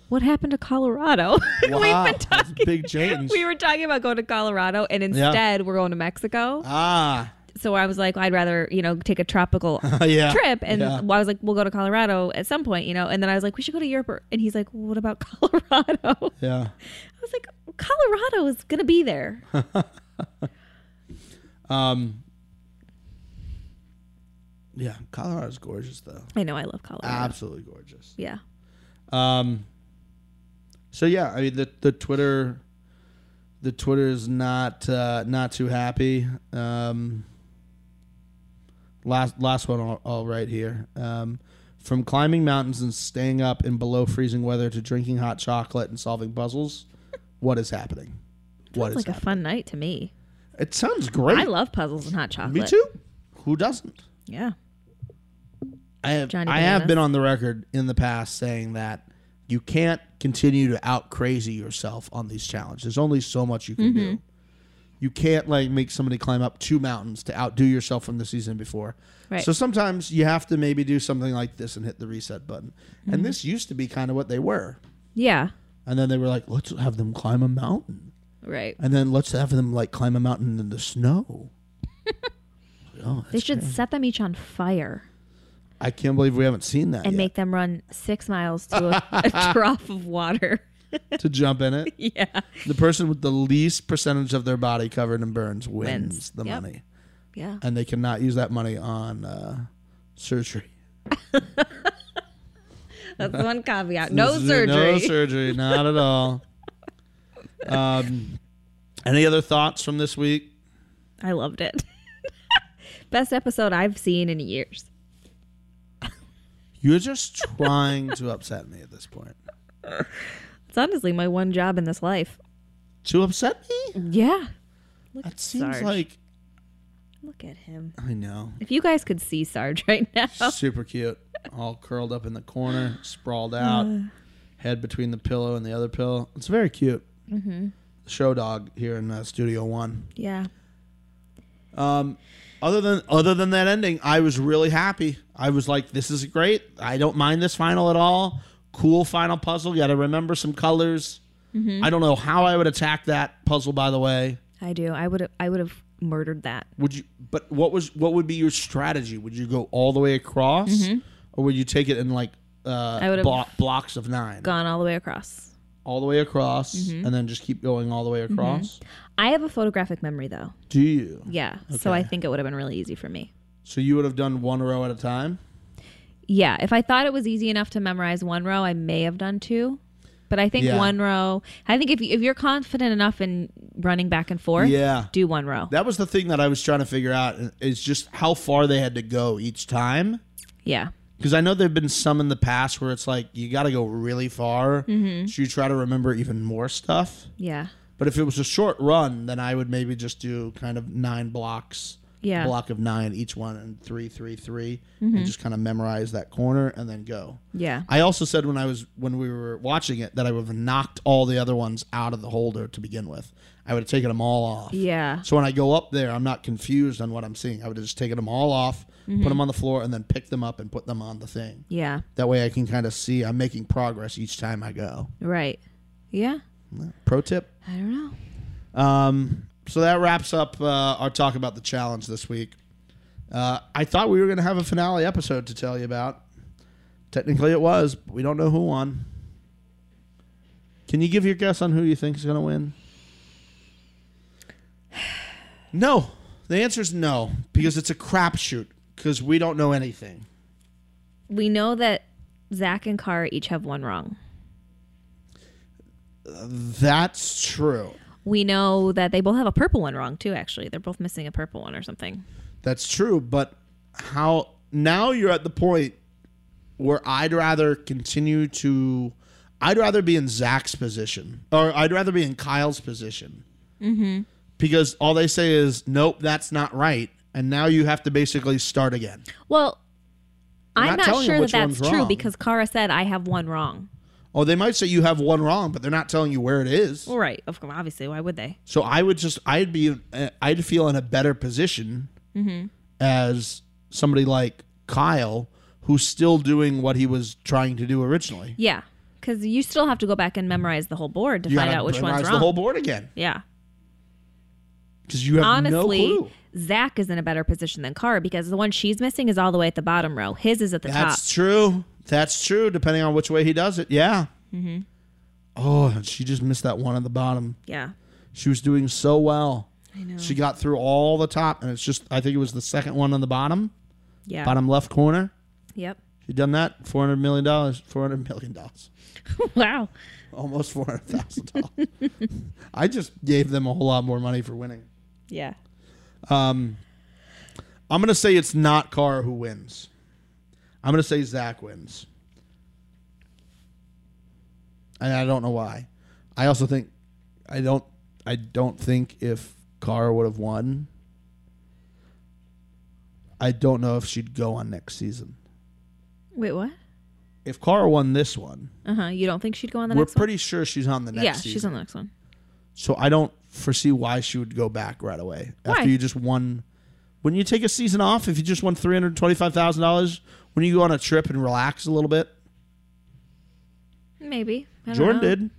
what happened to Colorado? Wow, we've been talking, that's a big change. We were talking about going to Colorado, and instead we're going to Mexico. Ah. So I was like, well, I'd rather, take a tropical trip. And I was like, we'll go to Colorado at some point, And then I was like, we should go to Europe. And he's like, well, what about Colorado? Yeah. I was like, Colorado is going to be there. Yeah, Colorado's gorgeous, though. I know. I love Colorado. Absolutely gorgeous. Yeah. So, yeah, I mean, the Twitter is not too happy. Last one I'll write here. From climbing mountains and staying up in below freezing weather to drinking hot chocolate and solving puzzles, what is happening? What is happening? Sounds like a fun night to me. It sounds great. I love puzzles and hot chocolate. Me too. Who doesn't? Yeah. I have been on the record in the past saying that you can't continue to out crazy yourself on these challenges. There's only so much you can do. You can't make somebody climb up 2 mountains to outdo yourself from the season before. Right. So sometimes you have to maybe do something like this and hit the reset button. And this used to be kind of what they were. Yeah. And then they were like, let's have them climb a mountain. Right. And then let's have them climb a mountain in the snow. Oh, they should set them each on fire. I can't believe we haven't seen that yet. Make them run 6 miles to a trough of water. To jump in it? Yeah. The person with the least percentage of their body covered in burns wins the money. Yeah. And they cannot use that money on surgery. That's one caveat. No surgery. No surgery. Not at all. Any other thoughts from this week? I loved it. Best episode I've seen in years. You're just trying to upset me at this point. It's honestly my one job in this life. To upset me? Yeah. That seems Sarge. Like... Look at him. I know. If you guys could see Sarge right now. Super cute. All curled up in the corner, sprawled out, head between the pillow and the other pillow. It's very cute. Mm-hmm. Show dog here in Studio One. Yeah. Other than that ending, I was really happy. I was like, this is great. I don't mind this final at all. Cool final puzzle. You got to remember some colors. I don't know how I would attack that puzzle, by the way. I do. I would have murdered that. Would you? But what would be your strategy? Would you go all the way across? Or would you take it in blocks of 9? Gone all the way across. All the way across, and then just keep going all the way across? I have a photographic memory, though. Do you? Yeah. Okay. So I think it would have been really easy for me. So you would have done 1 row at a time? Yeah. If I thought it was easy enough to memorize 1 row, I may have done 2. But I think 1 row... I think if you're confident enough in running back and forth, do 1 row. That was the thing that I was trying to figure out, is just how far they had to go each time. Yeah. Because I know there have been some in the past where it's like, you got to go really far, so you try to remember even more stuff. Yeah. But if it was a short run, then I would maybe just do kind of 9 blocks block of 9, each one, and 3, 3, 3, and just kind of memorize that corner and then go. Yeah. I also said when we were watching it that I would have knocked all the other ones out of the holder to begin with. I would have taken them all off. Yeah. So when I go up there, I'm not confused on what I'm seeing. I would have just taken them all off, put them on the floor, and then pick them up and put them on the thing. Yeah. That way I can kind of see I'm making progress each time I go. Right. Yeah. Pro tip. I don't know. So that wraps up our talk about the challenge this week. I thought we were going to have a finale episode to tell you about. Technically it was, but we don't know who won. Can you give your guess on who you think is going to win? No. The answer is no, because it's a crapshoot, because we don't know anything. We know that Zach and Cara each have one wrong. That's true. We know that they both have a purple one wrong, too, actually. They're both missing a purple one or something. That's true, but how... Now you're at the point where I'd rather continue to... I'd rather be in Zach's position, or I'd rather be in Kyle's position. Mm-hmm. Because all they say is, nope, that's not right. And now you have to basically start again. Well, I'm not sure that that's true because Cara said, I have one wrong. Oh, they might say you have one wrong, but they're not telling you where it is. Well, right. Obviously, why would they? So I would just, I'd feel in a better position as somebody like Kyle, who's still doing what he was trying to do originally. Yeah. Because you still have to go back and memorize the whole board to find out which one's wrong. Memorize the whole board again. Yeah. Because you have no clue. Zach is in a better position than Cara because the one she's missing is all the way at the bottom row. His is at the top. That's true. That's true. Depending on which way he does it, yeah. Mm-hmm. Oh, she just missed that one at the bottom. Yeah. She was doing so well. I know. She got through all the top, and it's just, I think it was the second one on the bottom. Yeah. Bottom left corner. Yep. She done that. $400 million. $400 million. Wow. Almost $400,000. I just gave them a whole lot more money for winning. Yeah. I'm going to say it's not Cara who wins. I'm going to say Zach wins. And I don't know why. I also think I don't think if Cara would have won, I don't know if she'd go on next season. Wait, what? If Cara won this one. Uh-huh. You don't think she'd go on the next one? We're pretty sure she's on the next season. Yeah, she's on the next one. So I don't foresee why she would go back right away. Why? After you just won. Wouldn't you take a season off if you just won $325,000? Wouldn't you go on a trip and relax a little bit? Maybe. Jordan did.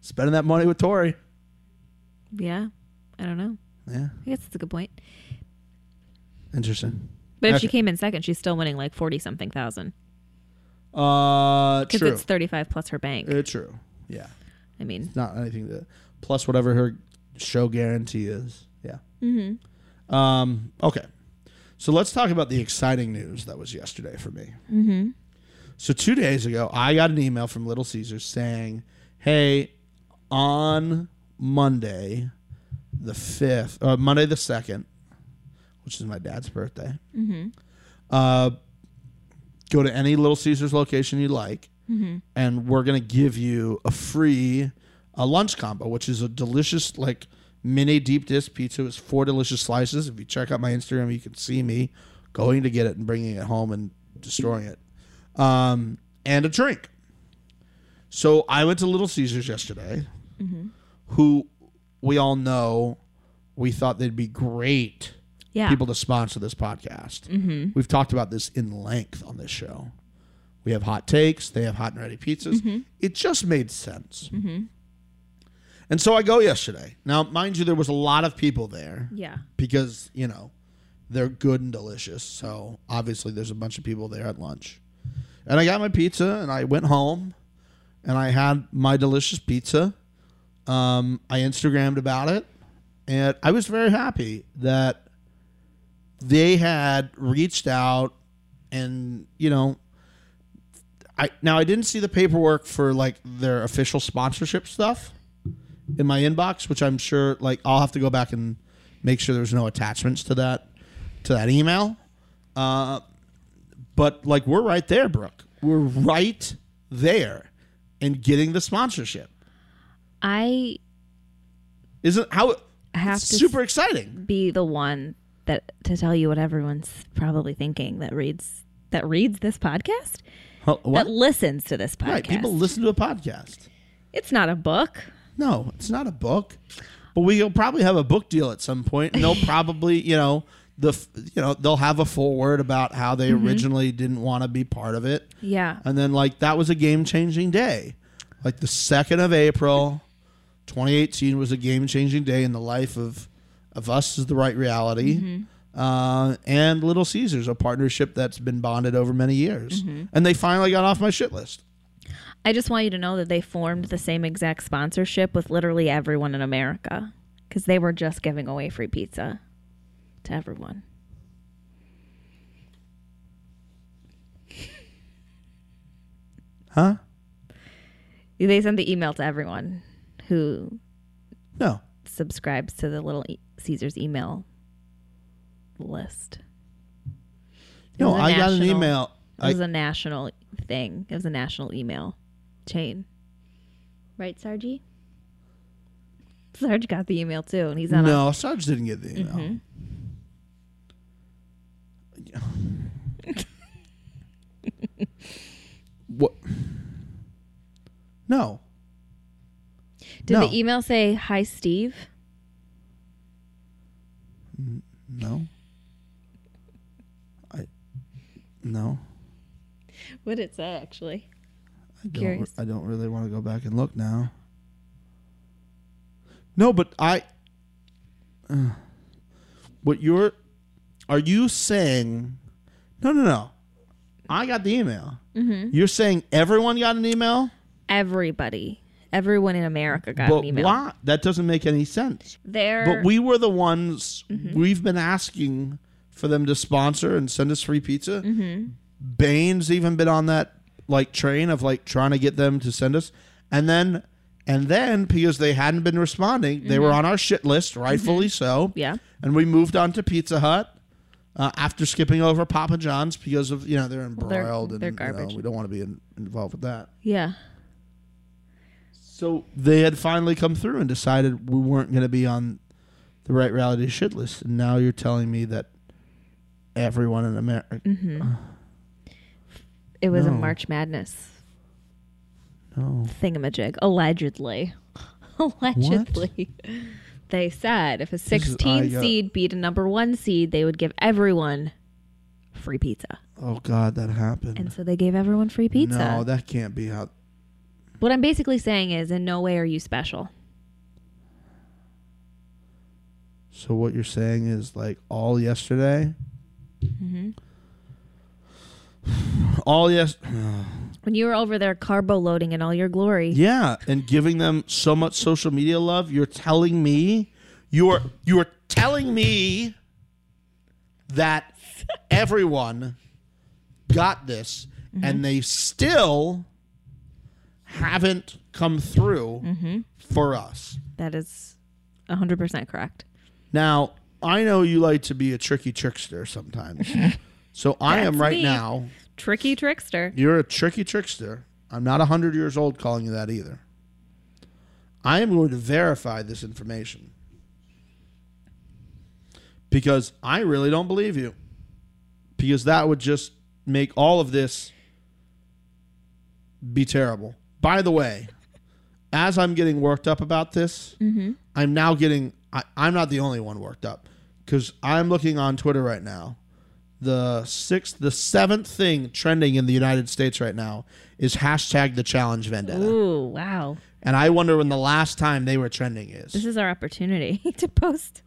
Spending that money with Tori. Yeah. I don't know. Yeah. I guess that's a good point. Interesting. But if she came in second, she's still winning like 40-something thousand. True. Because it's 35 plus her bank. True. Yeah. I mean. It's not anything that... Plus whatever her show guarantee is. Yeah. Mm-hmm. Okay. So let's talk about the exciting news that was yesterday for me. Mm-hmm. So 2 days ago, I got an email from Little Caesars saying, hey, on Monday the 5th, Monday the 2nd, which is my dad's birthday, go to any Little Caesars location you like, and we're going to give you a free... A lunch combo, which is a delicious, like, mini deep dish pizza. It's 4 delicious slices. If you check out my Instagram, you can see me going to get it and bringing it home and destroying it. And a drink. So I went to Little Caesars yesterday, who we all know we thought they'd be great people to sponsor this podcast. We've talked about this in length on this show. We have hot takes. They have hot and ready pizzas. It just made sense. And so I go yesterday. Now, mind you, there was a lot of people there. Yeah. Because, you know, they're good and delicious. So, obviously, there's a bunch of people there at lunch. And I got my pizza, and I went home, and I had my delicious pizza. I Instagrammed about it, and I was very happy that they had reached out and, you know, I didn't see the paperwork for, like, their official sponsorship stuff in my inbox, which I'm sure, like, I'll have to go back and make sure there's no attachments to that email. But, like, we're right there, Brooke. We're right there in getting the sponsorship. I have to super exciting. Be the one that to tell you what everyone's probably thinking that reads this podcast, that listens to this podcast. Right, people listen to a podcast. It's not a book. No, it's not a book. But we'll probably have a book deal at some point, and they'll probably, they'll have a foreword about how they originally didn't want to be part of it. Yeah. And then that was a game-changing day. The 2nd of April, 2018 was a game-changing day in the life of us as the Right Reality. And Little Caesars, a partnership that's been bonded over many years. And they finally got off my shit list. I just want you to know that they formed the same exact sponsorship with literally everyone in America because they were just giving away free pizza to everyone. Huh? They sent the email to everyone who subscribes to the Little Caesars email list. No, I got an email. It was a national thing. It was a national email chain. Right, Sarge? Sarge got the email too, and he's on. No, Sarge didn't get the email. What? No. Did the email say, "Hi, Steve"? No. No. What did it say, actually? I don't really want to go back and look now. No, but are you saying? No. I got the email. You're saying everyone got an email? Everybody. Everyone in America got an email. Why? That doesn't make any sense. But we were the ones, we've been asking for them to sponsor and send us free pizza. Bain's even been on that train of trying to get them to send us, and then because they hadn't been responding, they were on our shit list, rightfully so. Yeah, and we moved on to Pizza Hut after skipping over Papa John's because of they're embroiled and they're garbage. We don't want to be involved with that. Yeah. So they had finally come through and decided we weren't going to be on the Right Reality shit list, and now you're telling me that everyone in America. It was a March Madness thingamajig. Allegedly. What? They said if a 16 seed beat a number 1 seed, they would give everyone free pizza. Oh, God, that happened. And so they gave everyone free pizza. No, that can't be how. What I'm basically saying is, in no way are you special. So what you're saying is, all yesterday? When you were over there carbo loading in all your glory, and giving them so much social media love, you're telling me that everyone got this, and they still haven't come through for us. That is 100% correct. Now, I know you like to be a tricky trickster sometimes. So I am right now. Tricky trickster. You're a tricky trickster. I'm not 100 years old calling you that either. I am going to verify this information because I really don't believe you, because that would just make all of this be terrible. By the way, as I'm getting worked up about this, I'm now getting, I'm not the only one worked up, because I'm looking on Twitter right now. The seventh thing trending in the United States right now is hashtag The Challenge Vendetta. Ooh, wow. And I wonder when the last time they were trending is. This is our opportunity to post.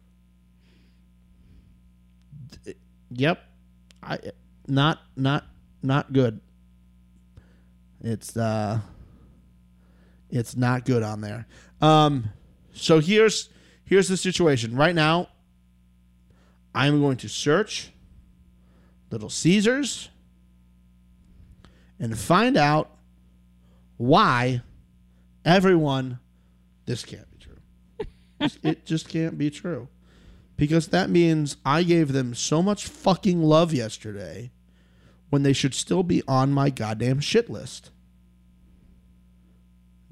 Yep. Not good. It's not good on there. So here's the situation. Right now, I'm going to search Little Caesars and find out why everyone. This can't be true. It just can't be true, because that means I gave them so much fucking love yesterday when they should still be on my goddamn shit list.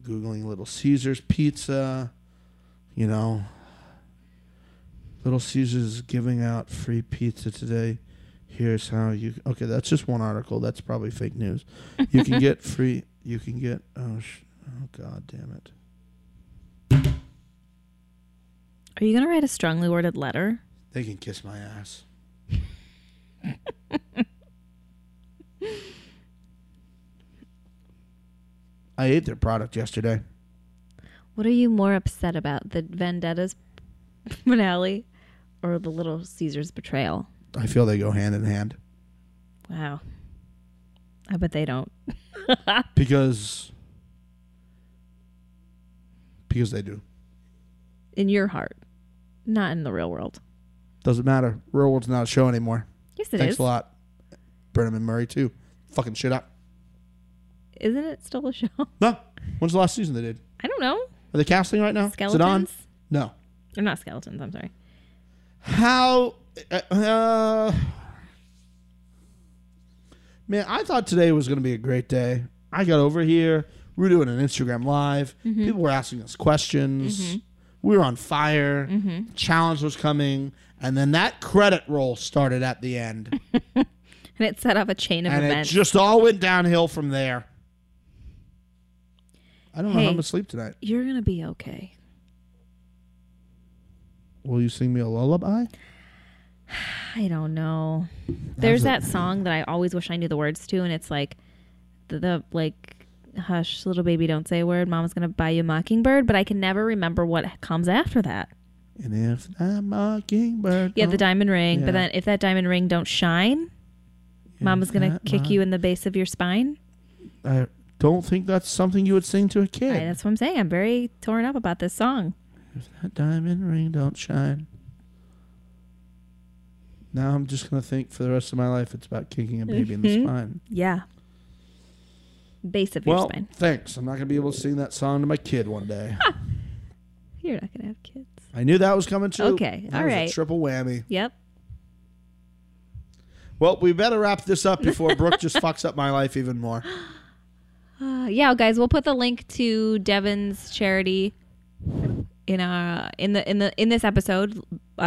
Googling Little Caesars pizza, Little Caesars is giving out free pizza today. Here's how you... Okay, that's just one article. That's probably fake news. You can get free... You can get... Oh, God damn it. Are you going to write a strongly worded letter? They can kiss my ass. I ate their product yesterday. What are you more upset about? The Vendettas finale or the Little Caesars betrayal? I feel they go hand in hand. Wow. I bet they don't. Because they do. In your heart. Not in the real world. Doesn't matter. Real World's not a show anymore. Yes, it is. Thanks a lot. Burnham and Murray, too. Fucking shit up. Isn't it still a show? No. When's the last season they did? I don't know. Are they casting right now? Skeletons? Is it on? No. They're not skeletons. I'm sorry. How? Man, I thought today was going to be a great day. I got over here. We were doing an Instagram Live. Mm-hmm. People were asking us questions. Mm-hmm. We were on fire. Mm-hmm. Challenge was coming. And then that credit roll started at the end. And it set off a chain of events. And it just all went downhill from there. I don't know how I'm going to sleep tonight. You're going to be okay. Will you sing me a lullaby? I don't know. There's that song that I always wish I knew the words to. And it's like, hush, little baby, don't say a word. Mama's going to buy you a mockingbird. But I can never remember what comes after that. And if that mockingbird... Yeah, the diamond ring. Yeah. But then if that diamond ring don't shine, Mama's going to kick you in the base of your spine. I don't think that's something you would sing to a kid. That's what I'm saying. I'm very torn up about this song. If that diamond ring don't shine. Now I'm just going to think for the rest of my life it's about kicking a baby in the spine. Yeah. Base of your spine. Thanks. I'm not going to be able to sing that song to my kid one day. You're not going to have kids. I knew that was coming too. Okay. All right. A triple whammy. Yep. Well, we better wrap this up before Brooke just fucks up my life even more. Yeah, guys, we'll put the link to Devin's charity in this episode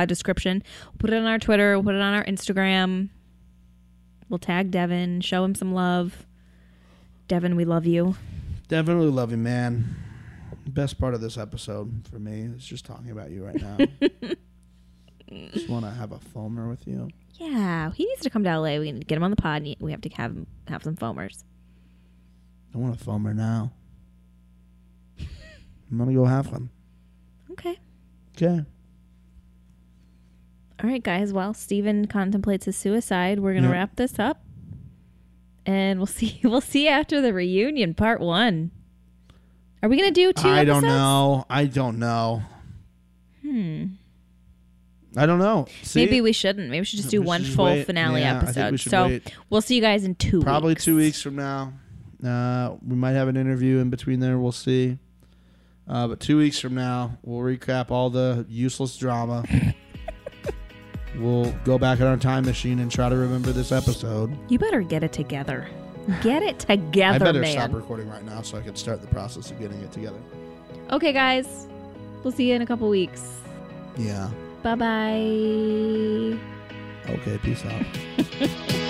description. We'll put it on our Twitter. We'll put it on our Instagram. We'll tag Devin. Show him some love. Devin, we love you. Devin, we love you, man. Best part of this episode for me is just talking about you right now. Just want to have a foamer with you. Yeah, he needs to come to LA. We need to get him on the pod. And we have to have him have some foamers. I want a foamer now. I'm going to go have one. Okay. All right, guys. While Steven contemplates his suicide, we're going to wrap this up. And we'll see after the reunion, part 1. Are we going to do 2 episodes? I don't know. I don't know. See? Maybe we shouldn't. Maybe we should just do one full finale episode. We'll see you guys in 2 probably weeks. Probably 2 weeks from now. We might have an interview in between there. We'll see. But 2 weeks from now, we'll recap all the useless drama. We'll go back in our time machine and try to remember this episode. You better get it together. Get it together, man. I better stop recording right now so I can start the process of getting it together. Okay, guys. We'll see you in a couple weeks. Yeah. Bye-bye. Okay, peace out.